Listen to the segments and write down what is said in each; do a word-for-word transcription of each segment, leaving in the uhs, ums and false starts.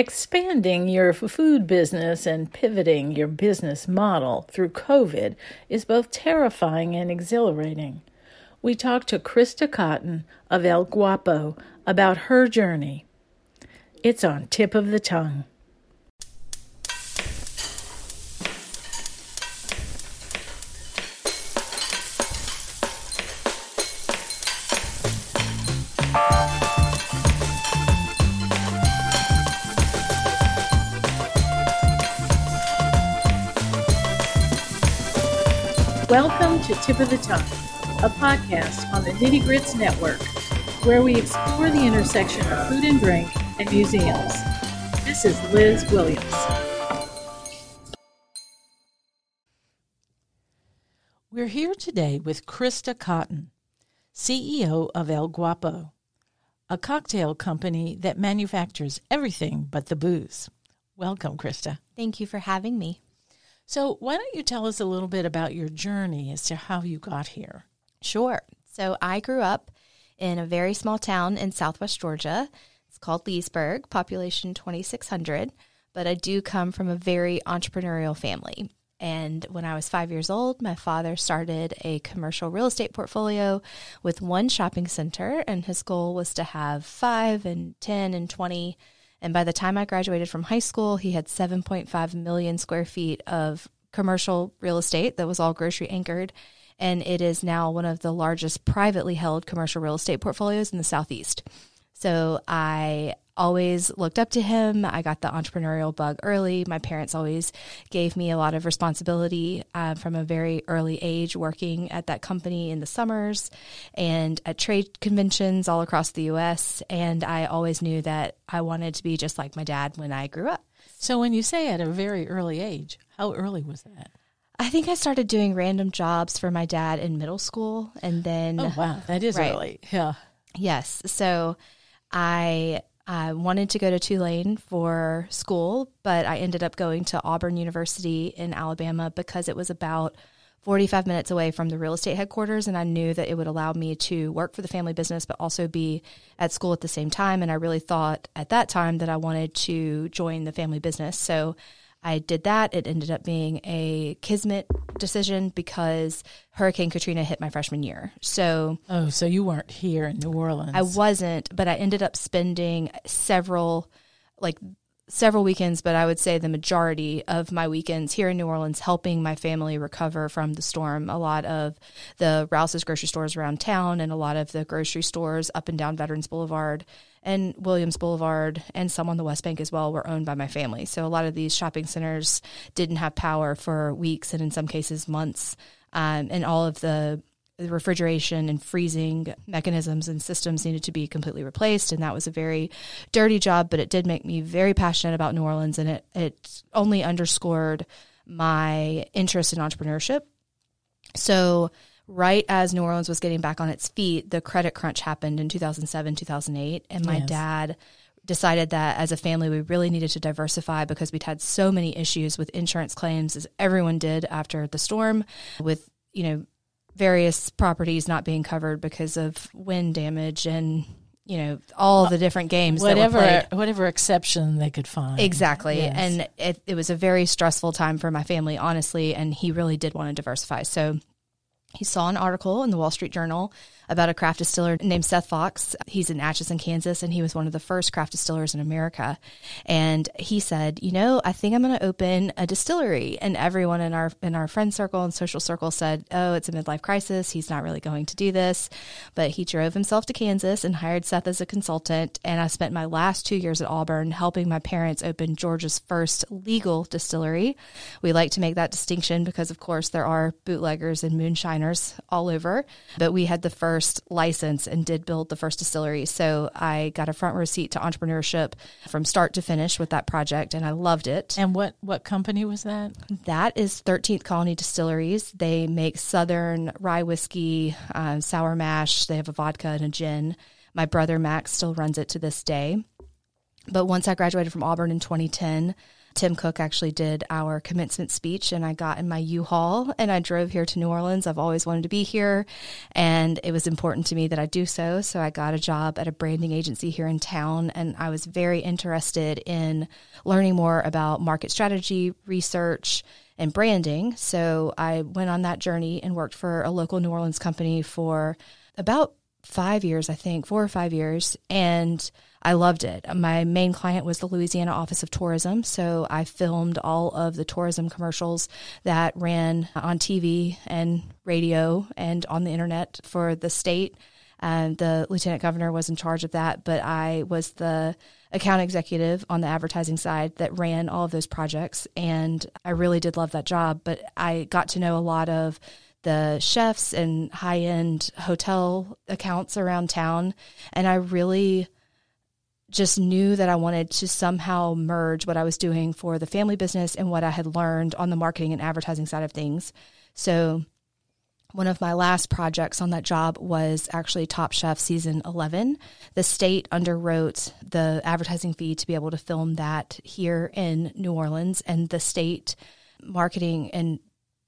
Expanding your food business and pivoting your business model through COVID is both terrifying and exhilarating. We talked to Krista Cotton of El Guapo about her journey. It's on Tip of the Tongue. Welcome to Tip of the Tongue, a podcast on the Nitty Grits Network, where we explore the intersection of food and drink and museums. This is Liz Williams. We're here today with Krista Cotton, C E O of El Guapo, a cocktail company that manufactures everything but the booze. Welcome, Krista. Thank you for having me. So why don't you tell us a little bit about your journey as to how you got here? Sure. So I grew up in a very small town in southwest Georgia. It's called Leesburg, population twenty-six hundred. But I do come from a very entrepreneurial family. And when I was five years old, my father started a commercial real estate portfolio with one shopping center. And his goal was to have five and ten and twenty. And by the time I graduated from high school, he had seven point five million square feet of commercial real estate that was all grocery anchored. And it is now one of the largest privately held commercial real estate portfolios in the Southeast. So I always looked up to him. I got the entrepreneurial bug early. My parents always gave me a lot of responsibility uh, from a very early age, working at that company in the summers and at trade conventions all across the U S. And I always knew that I wanted to be just like my dad when I grew up. So when you say at a very early age, how early was that? I think I started doing random jobs for my dad in middle school. And then... Oh, wow. That is right. Early. Yeah. Yes. So I... I wanted to go to Tulane for school, but I ended up going to Auburn University in Alabama because it was about forty-five minutes away from the real estate headquarters, and I knew that it would allow me to work for the family business but also be at school at the same time, and I really thought at that time that I wanted to join the family business. So I did that. It ended up being a kismet decision because Hurricane Katrina hit my freshman year. So, oh, so you weren't here in New Orleans. I wasn't, but I ended up spending several, like several weekends, but I would say the majority of my weekends here in New Orleans helping my family recover from the storm. A lot of the Rouse's grocery stores around town and a lot of the grocery stores up and down Veterans Boulevard and Williams Boulevard and some on the West Bank as well were owned by my family. So a lot of these shopping centers didn't have power for weeks and in some cases months. Um, and all of the the refrigeration and freezing mechanisms and systems needed to be completely replaced. And that was a very dirty job, but it did make me very passionate about New Orleans. And it, it only underscored my interest in entrepreneurship. So right as New Orleans was getting back on its feet, the credit crunch happened in two thousand seven, two thousand eight. And my yes. dad decided that as a family, we really needed to diversify because we'd had so many issues with insurance claims, as everyone did after the storm, with, you know, various properties not being covered because of wind damage and, you know, all the different games whatever, that were played. Whatever exception they could find. Exactly. Yes. And it, it was a very stressful time for my family, honestly, and he really did want to diversify. So he saw an article in the Wall Street Journal about a craft distiller named Seth Fox. He's in Atchison, Kansas, and he was one of the first craft distillers in America. And he said, you know, I think I'm going to open a distillery. And everyone in our in our friend circle and social circle said, oh, it's a midlife crisis. He's not really going to do this. But he drove himself to Kansas and hired Seth as a consultant. And I spent my last two years at Auburn helping my parents open Georgia's first legal distillery. We like to make that distinction because, of course, there are bootleggers and moonshine all over, but we had the first license and did build the first distillery. So I got a front row seat to entrepreneurship from start to finish with that project, and I loved it. And what, what company was that? That is thirteenth Colony Distilleries. They make Southern rye whiskey, um, sour mash. They have a vodka and a gin. My brother Max still runs it to this day. But once I graduated from Auburn in twenty ten, Tim Cook actually did our commencement speech, and I got in my U-Haul and I drove here to New Orleans. I've always wanted to be here, and it was important to me that I do so. So I got a job at a branding agency here in town, and I was very interested in learning more about market strategy, research, and branding. So I went on that journey and worked for a local New Orleans company for about five years, I think, four or five years. And I loved it. My main client was the Louisiana Office of Tourism. So I filmed all of the tourism commercials that ran on T V and radio and on the internet for the state. Um, the lieutenant governor was in charge of that, but I was the account executive on the advertising side that ran all of those projects. And I really did love that job, but I got to know a lot of the chefs and high-end hotel accounts around town. And I really just knew that I wanted to somehow merge what I was doing for the family business and what I had learned on the marketing and advertising side of things. So one of my last projects on that job was actually Top Chef Season eleven. The state underwrote the advertising fee to be able to film that here in New Orleans, and the state marketing and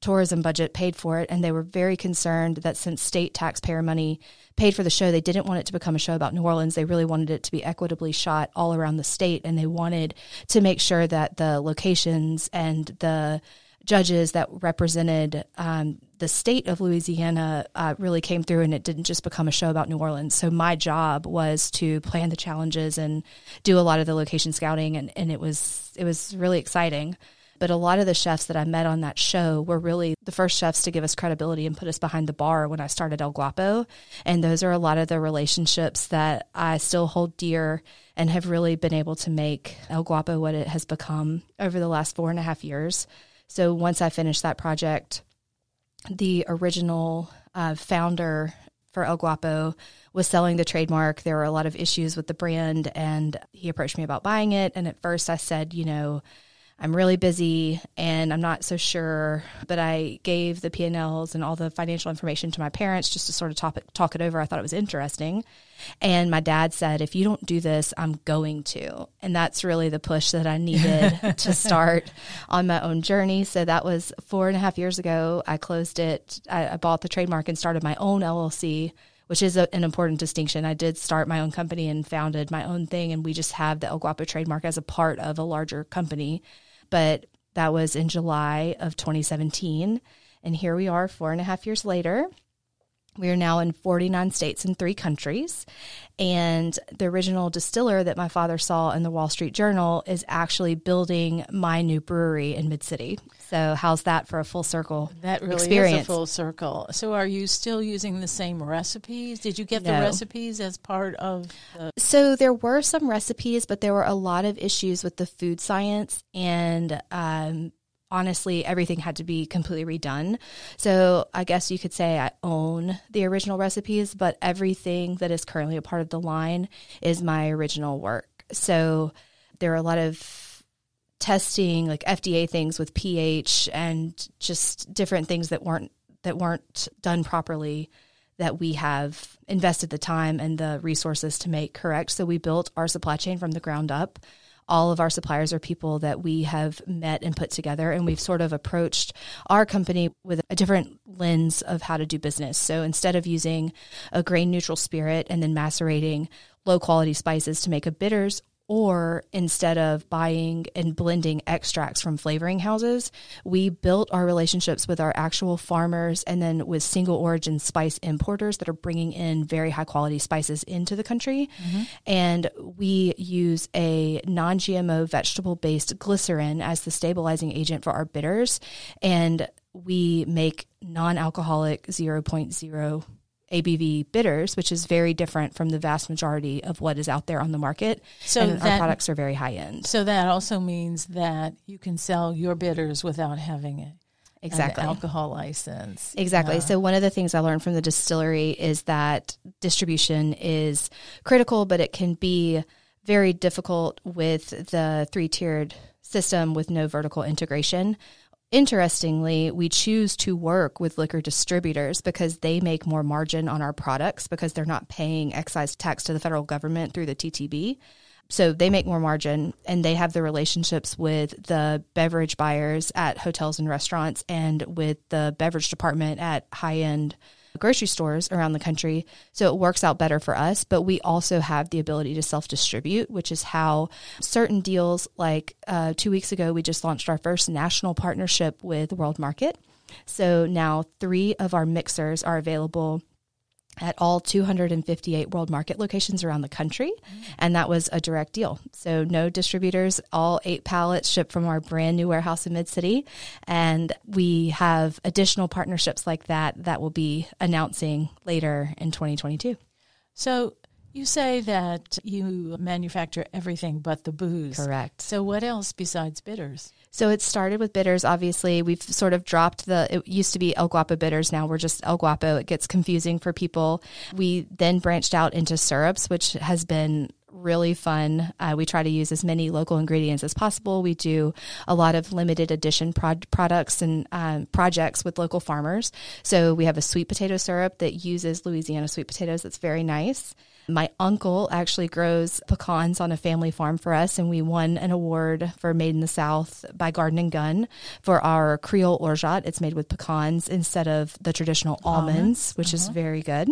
tourism budget paid for it, and they were very concerned that since state taxpayer money paid for the show, they didn't want it to become a show about New Orleans. They really wanted it to be equitably shot all around the state, and they wanted to make sure that the locations and the judges that represented um, the state of Louisiana uh, really came through, and it didn't just become a show about New Orleans. So my job was to plan the challenges and do a lot of the location scouting, and, and it was it was really exciting. But a lot of the chefs that I met on that show were really the first chefs to give us credibility and put us behind the bar when I started El Guapo. And those are a lot of the relationships that I still hold dear and have really been able to make El Guapo what it has become over the last four and a half years. So once I finished that project, the original uh, founder for El Guapo was selling the trademark. There were a lot of issues with the brand, and he approached me about buying it. And at first I said, you know, I'm really busy and I'm not so sure, but I gave the P and Ls and all the financial information to my parents just to sort of top it, talk it over. I thought it was interesting. And my dad said, if you don't do this, I'm going to. And that's really the push that I needed to start on my own journey. So that was four and a half years ago. I closed it. I, I bought the trademark and started my own L L C, which is a, an important distinction. I did start my own company and founded my own thing, and we just have the El Guapo trademark as a part of a larger company. But that was in July of twenty seventeen. And here we are four and a half years later. We are now in forty-nine states and three countries. And the original distiller that my father saw in the Wall Street Journal is actually building my new brewery in Mid-City. So how's that for a full circle That really experience? Is a full circle. So are you still using the same recipes? Did you get no. the recipes as part of the- So there were some recipes, but there were a lot of issues with the food science, and um honestly, everything had to be completely redone. So I guess you could say I own the original recipes, but everything that is currently a part of the line is my original work. So there are a lot of testing, like F D A things with pH and just different things that weren't that weren't done properly, that we have invested the time and the resources to make correct. So we built our supply chain from the ground up. All of our suppliers are people that we have met and put together, and we've sort of approached our company with a different lens of how to do business. So instead of using a grain-neutral spirit and then macerating low-quality spices to make a bitters, or instead of buying and blending extracts from flavoring houses, we built our relationships with our actual farmers and then with single origin spice importers that are bringing in very high quality spices into the country. Mm-hmm. And we use a non-G M O vegetable based glycerin as the stabilizing agent for our bitters. And we make non-alcoholic zero point zero A B V bitters, which is very different from the vast majority of what is out there on the market. So and that, our products are very high end. So that also means that you can sell your bitters without having it. Exactly. An alcohol license. Exactly. Yeah. So one of the things I learned from the distillery is that distribution is critical, but it can be very difficult with the three-tiered system with no vertical integration. Interestingly, we choose to work with liquor distributors because they make more margin on our products because they're not paying excise tax to the federal government through the T T B. So they make more margin, and they have the relationships with the beverage buyers at hotels and restaurants and with the beverage department at high-end grocery stores around the country. So it works out better for us, but we also have the ability to self-distribute, which is how certain deals, like uh, two weeks ago, we just launched our first national partnership with World Market. So now three of our mixers are available at all two hundred fifty-eight World Market locations around the country, and that was a direct deal. So no distributors, all eight pallets shipped from our brand new warehouse in Mid-City, and we have additional partnerships like that that we'll be announcing later in twenty twenty-two. So you say that you manufacture everything but the booze. Correct. So what else besides bitters? So it started with bitters, obviously. We've sort of dropped the, it used to be El Guapo bitters. Now we're just El Guapo. It gets confusing for people. We then branched out into syrups, which has been really fun. Uh, we try to use as many local ingredients as possible. We do a lot of limited edition prod- products and um, projects with local farmers. So we have a sweet potato syrup that uses Louisiana sweet potatoes. That's very nice. My uncle actually grows pecans on a family farm for us, and we won an award for Made in the South by Garden and Gun for our Creole Orgeat. It's made with pecans instead of the traditional almonds, almonds. which uh-huh. is very good.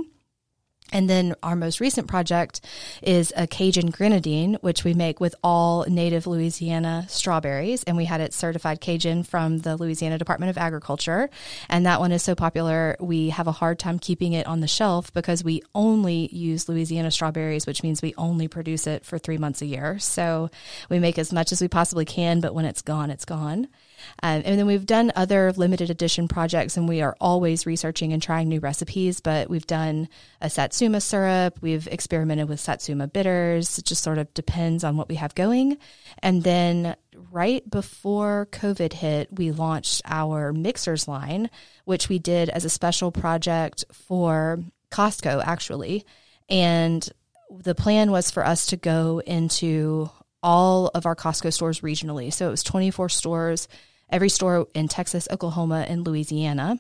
And then our most recent project is a Cajun grenadine, which we make with all native Louisiana strawberries. And we had it certified Cajun from the Louisiana Department of Agriculture. And that one is so popular, we have a hard time keeping it on the shelf because we only use Louisiana strawberries, which means we only produce it for three months a year. So we make as much as we possibly can, but when it's gone, it's gone. Um, and then we've done other limited edition projects, and we are always researching and trying new recipes, but we've done a Satsuma syrup. We've experimented with Satsuma bitters. It just sort of depends on what we have going. And then right before COVID hit, we launched our mixers line, which we did as a special project for Costco, actually. And the plan was for us to go into all of our Costco stores regionally. So it was twenty-four stores, every store in Texas, Oklahoma, and Louisiana.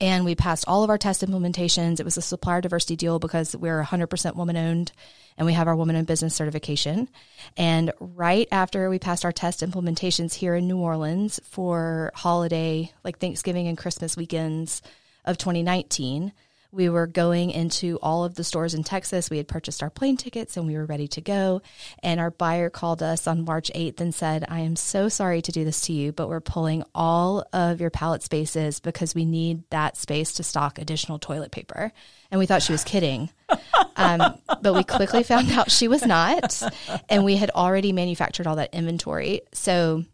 And we passed all of our test implementations. It was a supplier diversity deal because we're one hundred percent woman-owned, and we have our woman-owned business certification. And right after we passed our test implementations here in New Orleans for holiday, like Thanksgiving and Christmas weekends of twenty nineteen, we were going into all of the stores in Texas. We had purchased our plane tickets, and we were ready to go. And our buyer called us on March eighth and said, "I am so sorry to do this to you, but we're pulling all of your pallet spaces because we need that space to stock additional toilet paper." And we thought she was kidding. Um, but we quickly found out she was not. And we had already manufactured all that inventory. So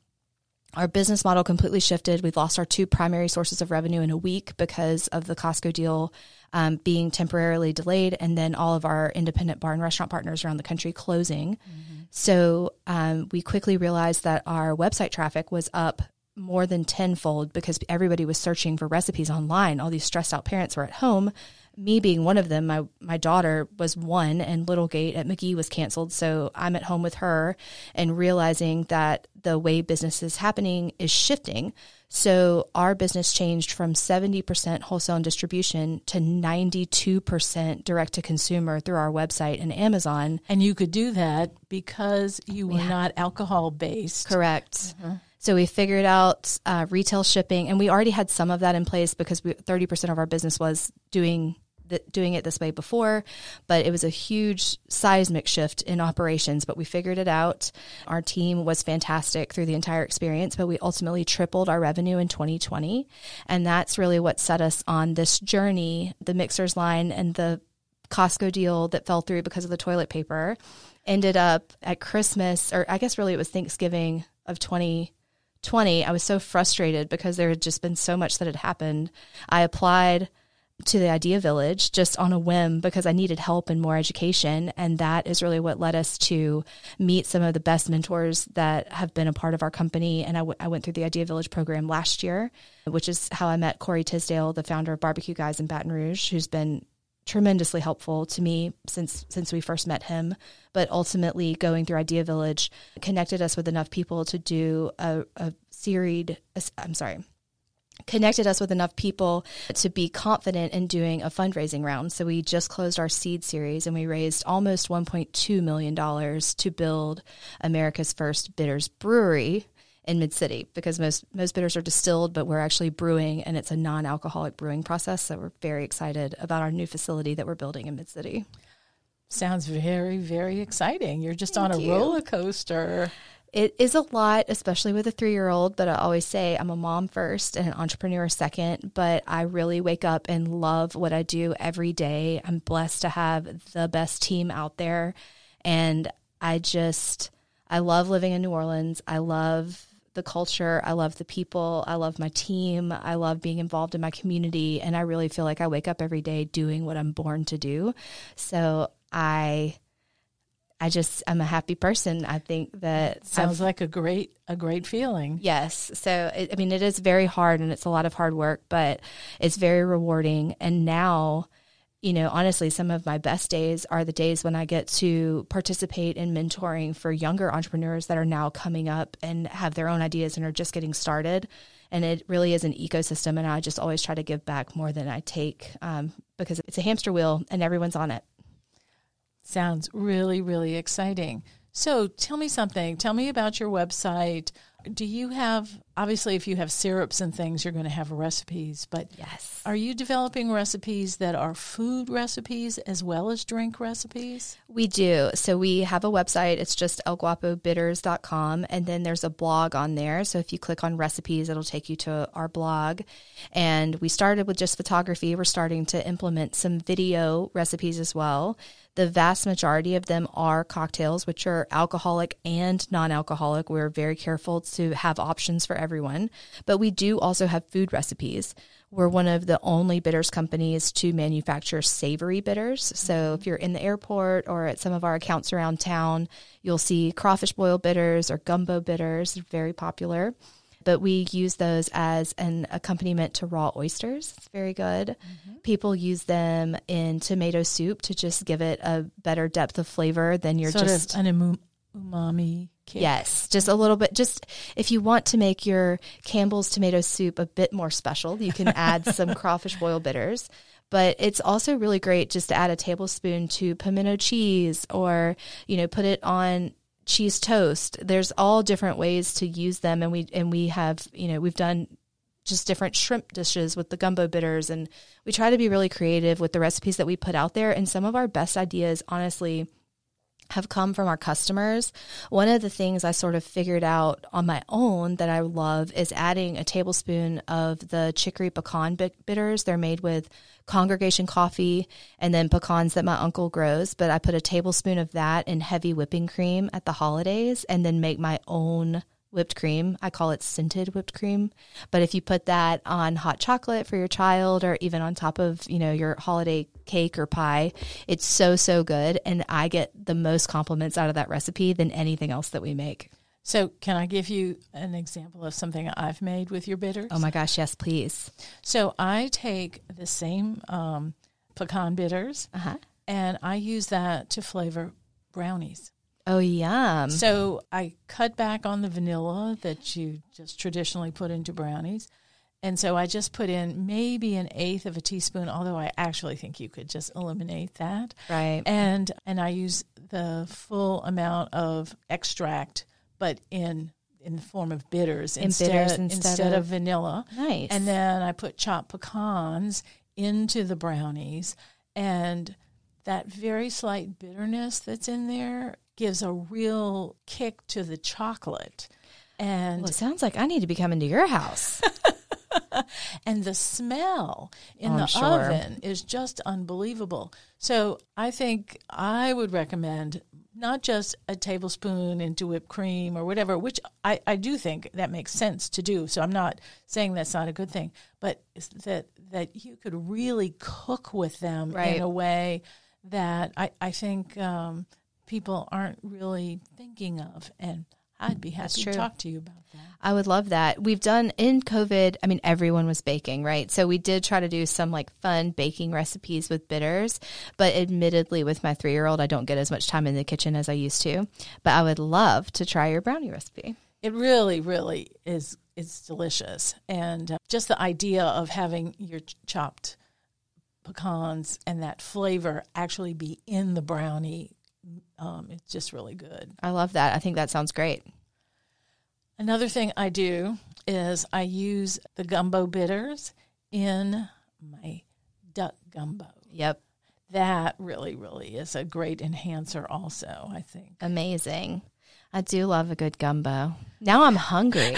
our business model completely shifted. We've lost our two primary sources of revenue in a week because of the Costco deal um, being temporarily delayed, and then all of our independent bar and restaurant partners around the country closing. Mm-hmm. So um, we quickly realized that our website traffic was up more than tenfold because everybody was searching for recipes online. All these stressed out parents were at home, me being one of them. My my daughter was one, and Littlegate at McGee was canceled. So I'm at home with her and realizing that the way business is happening is shifting. So our business changed from seventy percent wholesale and distribution to ninety-two percent direct to consumer through our website and Amazon. And you could do that because you were yeah. not alcohol based. Correct. Mm-hmm. So we figured out uh, retail shipping, and we already had some of that in place because we, thirty percent of our business was doing th- doing it this way before, but it was a huge seismic shift in operations, but we figured it out. Our team was fantastic through the entire experience, but we ultimately tripled our revenue in twenty twenty, and that's really what set us on this journey, the mixers line and the Costco deal that fell through because of the toilet paper. Ended up at Christmas, or I guess really it was Thanksgiving of twenty twenty. twenty, I was so frustrated because there had just been so much that had happened. I applied to the Idea Village just on a whim because I needed help and more education. And that is really what led us to meet some of the best mentors that have been a part of our company. And I, w- I went through the Idea Village program last year, which is how I met Corey Tisdale, the founder of Barbecue Guys in Baton Rouge, who's been tremendously helpful to me since since we first met him. But ultimately going through Idea Village connected us with enough people to do a, a series, I'm sorry, connected us with enough people to be confident in doing a fundraising round. So we just closed our seed series and we raised almost one point two million dollars to build America's first bitters brewery in Mid-City, because most, most bitters are distilled, but we're actually brewing, and it's a non-alcoholic brewing process. So we're very excited about our new facility that we're building in Mid-City. Sounds very, very exciting. You're just Thank on a you. roller coaster. It is a lot, especially with a three-year-old, but I always say I'm a mom first and an entrepreneur second, but I really wake up and love what I do every day. I'm blessed to have the best team out there, and I just, I love living in New Orleans. I love the culture. I love the people. I love my team. I love being involved in my community, and I really feel like I wake up every day doing what I'm born to do. So I... I just, I'm a happy person. I think that sounds I've, like a great, a great feeling. Yes. So, it, I mean, it is very hard and it's a lot of hard work, but it's very rewarding. And now, you know, honestly, some of my best days are the days when I get to participate in mentoring for younger entrepreneurs that are now coming up and have their own ideas and are just getting started. And it really is an ecosystem. And I just always try to give back more than I take, um, because it's a hamster wheel and everyone's on it. Sounds really, really exciting. So tell me something. Tell me about your website. Do you have, obviously, if you have syrups and things, you're going to have recipes, but yes, are you developing recipes that are food recipes as well as drink recipes? We do. So we have a website. It's just el guapo bitters dot com, and then there's a blog on there. So if you click on recipes, it'll take you to our blog. And we started with just photography. We're starting to implement some video recipes as well. The vast majority of them are cocktails, which are alcoholic and non-alcoholic. We're very careful to have options for everyone. But we do also have food recipes. We're one of the only bitters companies to manufacture savory bitters. So if you're in the airport or at some of our accounts around town, you'll see crawfish boil bitters or gumbo bitters. They're very popular. But we use those as an accompaniment to raw oysters. It's very good. Mm-hmm. People use them in tomato soup to just give it a better depth of flavor than you're sort just... Sort of an umami kick. Yes, just a little bit. Just if you want to make your Campbell's tomato soup a bit more special, you can add some crawfish boil bitters. But it's also really great just to add a tablespoon to pimento cheese or, you know, put it on... cheese toast. There's all different ways to use them, and we and we have, you know, we've done just different shrimp dishes with the gumbo bitters, and we try to be really creative with the recipes that we put out there. And some of our best ideas, honestly, have come from our customers. One of the things I sort of figured out on my own that I love is adding a tablespoon of the chicory pecan bitters. They're made with congregation coffee and then pecans that my uncle grows. But I put a tablespoon of that in heavy whipping cream at the holidays and then make my own whipped cream. I call it scented whipped cream. But if you put that on hot chocolate for your child or even on top of, you know, your holiday cake or pie, it's so, so good. And I get the most compliments out of that recipe than anything else that we make. So can I give you an example of something I've made with your bitters? Oh my gosh, yes, please. So I take the same um, pecan bitters uh-huh. and I use that to flavor brownies. Oh, yum. So I cut back on the vanilla that you just traditionally put into brownies. And so I just put in maybe an eighth of a teaspoon, although I actually think you could just eliminate that. Right. And and I use the full amount of extract, but in in the form of bitters, in instead, bitters instead, instead of, of vanilla. Nice. And then I put chopped pecans into the brownies. And that very slight bitterness that's in there gives a real kick to the chocolate. And well, it sounds like I need to be coming to your house. And the smell in oh, the sure. oven is just unbelievable. So I think I would recommend not just a tablespoon into whipped cream or whatever, which I, I do think that makes sense to do. So I'm not saying that's not a good thing, but that that you could really cook with them right. in a way that I, I think um, – people aren't really thinking of, and I'd be happy to talk to you about that. I would love that. We've done in COVID, I mean, everyone was baking, right? So we did try to do some like fun baking recipes with bitters, but admittedly with my three-year-old, I don't get as much time in the kitchen as I used to, but I would love to try your brownie recipe. It really, really is it's delicious. And just the idea of having your chopped pecans and that flavor actually be in the brownie, um, it's just really good. I love that. I think that sounds great. Another thing I do is I use the gumbo bitters in my duck gumbo. Yep. That really, really is a great enhancer also, I think. Amazing. I do love a good gumbo. Now I'm hungry.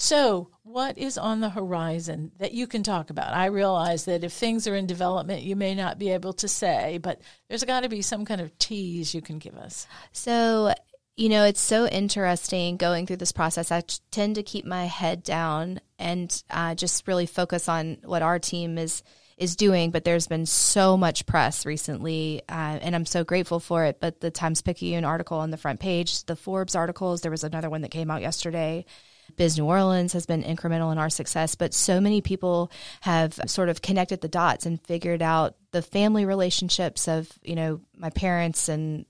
So what is on the horizon that you can talk about? I realize that if things are in development, you may not be able to say, but there's got to be some kind of tease you can give us. So, you know, it's so interesting going through this process. I tend to keep my head down and uh, just really focus on what our team is is doing, but there's been so much press recently, uh, and I'm so grateful for it, but the Times-Picayune article on the front page, the Forbes articles, there was another one that came out yesterday. Biz New Orleans has been incremental in our success, but so many people have sort of connected the dots and figured out the family relationships of, you know, my parents and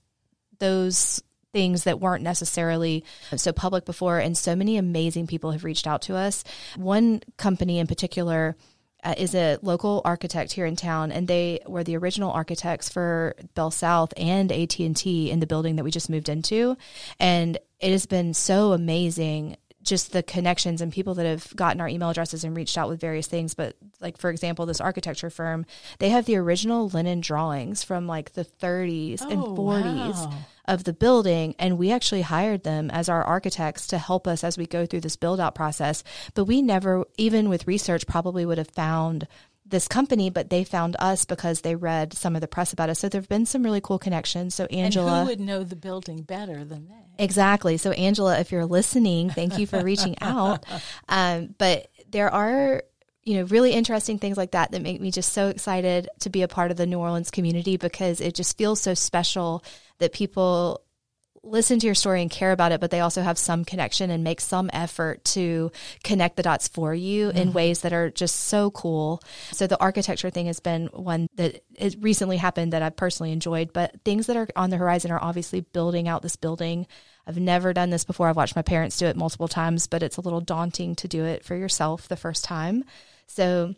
those things that weren't necessarily so public before, and so many amazing people have reached out to us. One company in particular Uh, is a local architect here in town, and they were the original architects for Bell South and A T and T in the building that we just moved into. And it has been so amazing, just the connections and people that have gotten our email addresses and reached out with various things. But like, for example, this architecture firm, they have the original linen drawings from like the thirties oh, and forties. Wow. Of the building, and we actually hired them as our architects to help us as we go through this build out process. But we never, even with research, probably would have found this company, but they found us because they read some of the press about us. So there have been some really cool connections. So Angela. And who would know the building better than they? Exactly. So Angela, if you're listening, thank you for reaching out. Um, but there are, you know, really interesting things like that that make me just so excited to be a part of the New Orleans community, because it just feels so special that people listen to your story and care about it, but they also have some connection and make some effort to connect the dots for you mm-hmm. in ways that are just so cool. So the architecture thing has been one that it recently happened that I personally enjoyed, but things that are on the horizon are obviously building out this building. I've never done this before. I've watched my parents do it multiple times, but it's a little daunting to do it for yourself the first time. So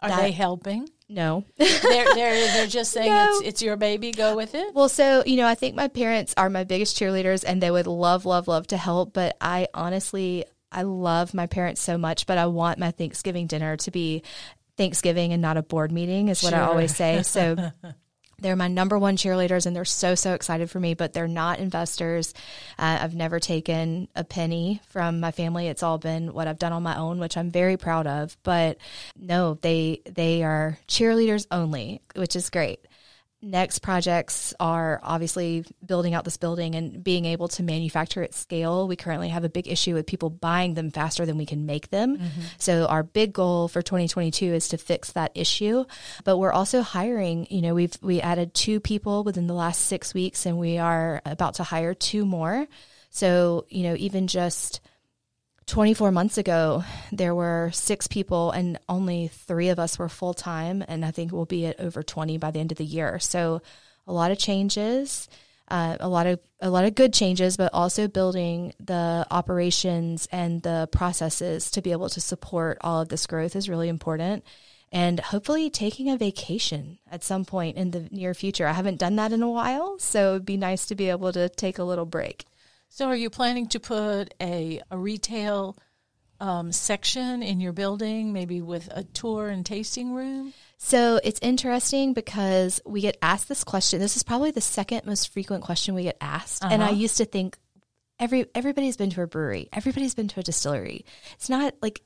are that, they helping? No. they're, they're, they're just saying no. it's, it's your baby, go with it? Well, so, you know, I think my parents are my biggest cheerleaders, and they would love, love, love to help. But I honestly, I love my parents so much, but I want my Thanksgiving dinner to be Thanksgiving and not a board meeting is what sure. I always say. So they're my number one cheerleaders, and they're so, so excited for me, but they're not investors. Uh, I've never taken a penny from my family. It's all been what I've done on my own, which I'm very proud of. But no, they they are cheerleaders only, which is great. Next projects are obviously building out this building and being able to manufacture at scale. We currently have a big issue with people buying them faster than we can make them. Mm-hmm. So our big goal for twenty twenty-two is to fix that issue. But we're also hiring, you know, we've we added two people within the last six weeks and we are about to hire two more. So, you know, even just twenty-four months ago, there were six people and only three of us were full-time, and I think we'll be at over twenty by the end of the year. So a lot of changes, uh, a lot of a lot of good changes, but also building the operations and the processes to be able to support all of this growth is really important. And hopefully taking a vacation at some point in the near future. I haven't done that in a while, so it would be nice to be able to take a little break. So are you planning to put a, a retail um, section in your building, maybe with a tour and tasting room? So it's interesting because we get asked this question. This is probably the second most frequent question we get asked. Uh-huh. And I used to think every everybody's been to a brewery. Everybody's been to a distillery. It's not like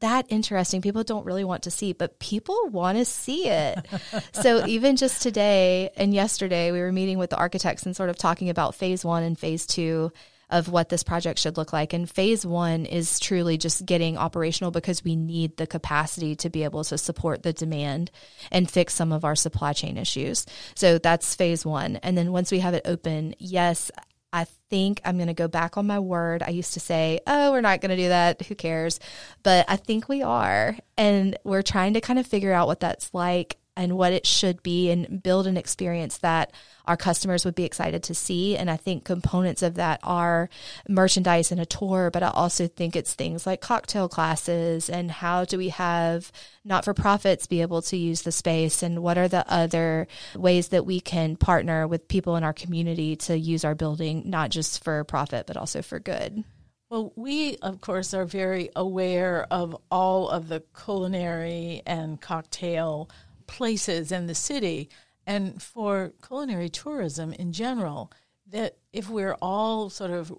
that interesting. People don't really want to see, but people want to see it. So even just today and yesterday, we were meeting with the architects and sort of talking about phase one and phase two of what this project should look like. And phase one is truly just getting operational because we need the capacity to be able to support the demand and fix some of our supply chain issues. So that's phase one. And then once we have it open, yes, I think I'm going to go back on my word. I used to say, oh, we're not going to do that. Who cares? But I think we are. And we're trying to kind of figure out what that's like. and what it should be, and build an experience that our customers would be excited to see. And I think components of that are merchandise and a tour, but I also think it's things like cocktail classes and how do we have not-for-profits be able to use the space, and what are the other ways that we can partner with people in our community to use our building, not just for profit, but also for good. Well, we, of course, are very aware of all of the culinary and cocktail places in the city, and for culinary tourism in general, that if we're all sort of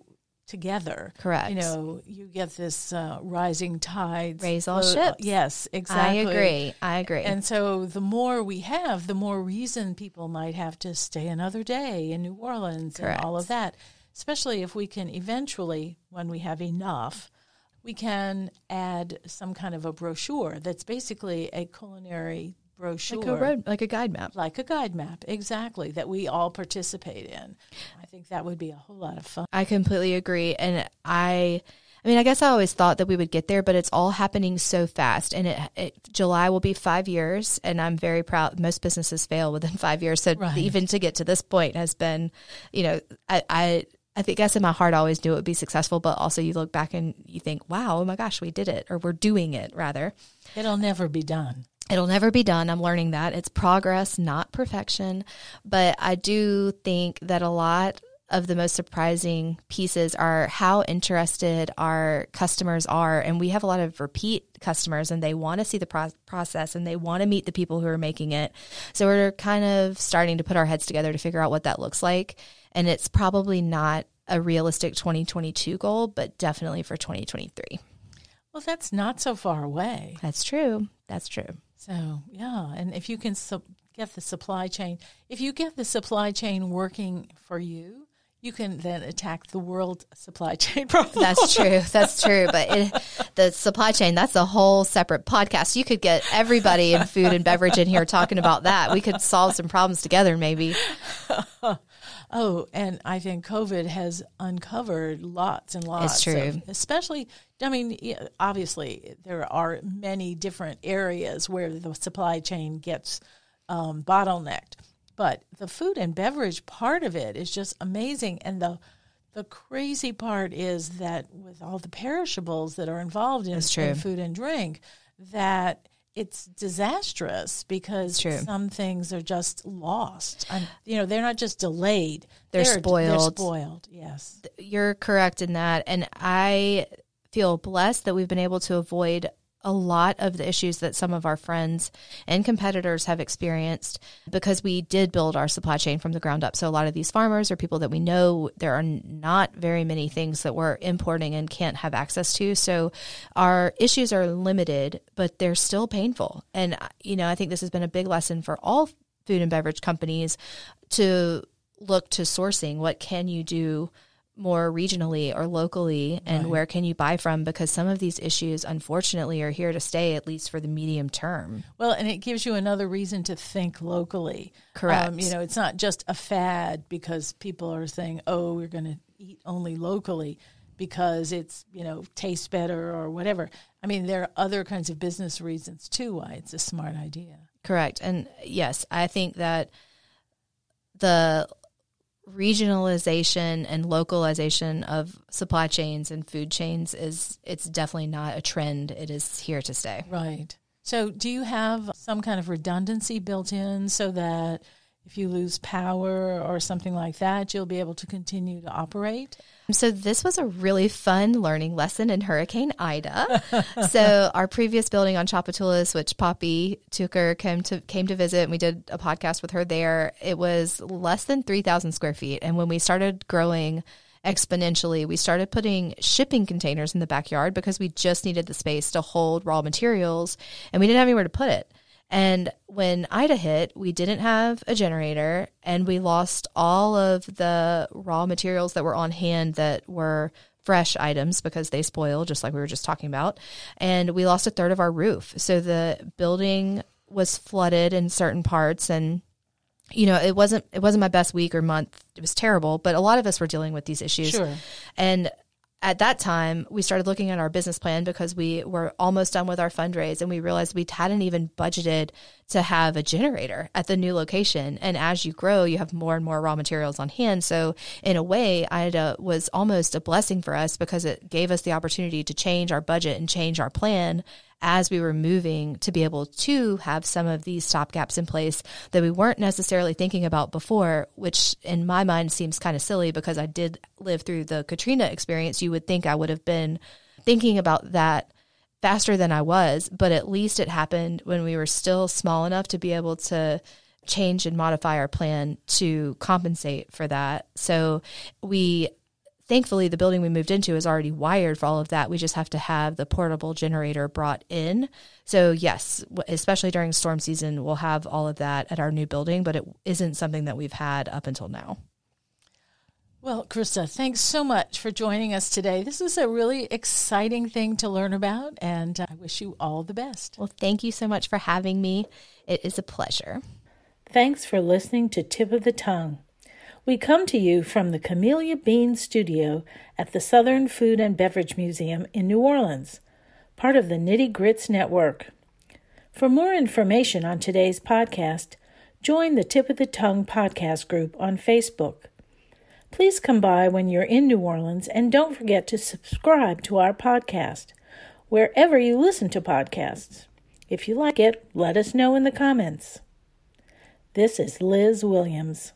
together, correct, you know, you get this uh, rising tides. Raise all uh, ships. Yes, exactly. I agree. I agree. And so the more we have, the more reason people might have to stay another day in New Orleans, correct, and all of that. Especially if we can eventually, when we have enough, we can add some kind of a brochure that's basically a culinary brochure. Like a, road, like a guide map. Like a guide map, exactly, that we all participate in. I think that would be a whole lot of fun. I completely agree. And I... I mean, I guess I always thought that we would get there, but it's all happening so fast. And it, it, July will be five years, and I'm very proud. Most businesses fail within five years. So right. Even to get to this point has been, you know, I, I I think guess in my heart I always knew it would be successful, but also you look back and you think, wow, oh my gosh, we did it, or we're doing it, rather. It'll never be done. It'll never be done. I'm learning that. It's progress, not perfection. But I do think that a lot of the most surprising pieces are how interested our customers are. And we have a lot of repeat customers, and they want to see the pro- process and they want to meet the people who are making it. So we're kind of starting to put our heads together to figure out what that looks like. And it's probably not a realistic twenty twenty-two goal, but definitely for twenty twenty-three. Well, that's not so far away. That's true. That's true. So, yeah. And if you can su- get the supply chain, if you get the supply chain working for you, you can then attack the world supply chain problem. That's true. That's true. But it, the supply chain, that's a whole separate podcast. You could get everybody in food and beverage in here talking about that. We could solve some problems together, maybe. Oh, and I think COVID has uncovered lots and lots. It's true. Of, especially, I mean, obviously, there are many different areas where the supply chain gets um, bottlenecked. But the food and beverage part of it is just amazing. And the the crazy part is that with all the perishables that are involved in, in food and drink, that it's disastrous because some things are just lost. I'm, you know, they're not just delayed. They're, they're spoiled. They're spoiled, yes. You're correct in that. And I feel blessed that we've been able to avoid a lot of the issues that some of our friends and competitors have experienced, because we did build our supply chain from the ground up. So a lot of these farmers are people that we know. There are not very many things that we're importing and can't have access to. So our issues are limited, but they're still painful. And, you know, I think this has been a big lesson for all food and beverage companies to look to sourcing. What can you do more regionally or locally, and right. Where can you buy from? Because some of these issues, unfortunately, are here to stay, at least for the medium term. Well, and it gives you another reason to think locally. Correct. Um, you know, it's not just a fad because people are saying, oh, we're going to eat only locally because it's, you know, tastes better or whatever. I mean, there are other kinds of business reasons, too, why it's a smart idea. Correct. And, yes, I think that the regionalization and localization of supply chains and food chains is, it's definitely not a trend. It is here to stay. Right. So do you have some kind of redundancy built in so that if you lose power or something like that, you'll be able to continue to operate? So this was a really fun learning lesson in Hurricane Ida. So our previous building on Chapultepec, which Poppy Tucker came to came to visit, and we did a podcast with her there, it was less than three thousand square feet. And when we started growing exponentially, we started putting shipping containers in the backyard because we just needed the space to hold raw materials, and we didn't have anywhere to put it. And when Ida hit, we didn't have a generator, and we lost all of the raw materials that were on hand that were fresh items because they spoil, just like we were just talking about. And we lost a third of our roof. So the building was flooded in certain parts, and you know, it wasn't it wasn't my best week or month. It was terrible, but a lot of us were dealing with these issues. Sure. And at that time, we started looking at our business plan because we were almost done with our fundraise, and we realized we hadn't even budgeted to have a generator at the new location. And as you grow, you have more and more raw materials on hand. So in a way, I D A was almost a blessing for us because it gave us the opportunity to change our budget and change our plan as we were moving to be able to have some of these stopgaps in place that we weren't necessarily thinking about before, which in my mind seems kind of silly because I did live through the Katrina experience. You would think I would have been thinking about that faster than I was, but at least it happened when we were still small enough to be able to change and modify our plan to compensate for that. So we Thankfully, the building we moved into is already wired for all of that. We just have to have the portable generator brought in. So yes, especially during storm season, we'll have all of that at our new building, but it isn't something that we've had up until now. Well, Krista, thanks so much for joining us today. This is a really exciting thing to learn about, and I wish you all the best. Well, thank you so much for having me. It is a pleasure. Thanks for listening to Tip of the Tongue. We come to you from the Camellia Bean Studio at the Southern Food and Beverage Museum in New Orleans, part of the Nitty Grits Network. For more information on today's podcast, join the Tip of the Tongue podcast group on Facebook. Please come by when you're in New Orleans, and don't forget to subscribe to our podcast wherever you listen to podcasts. If you like it, let us know in the comments. This is Liz Williams.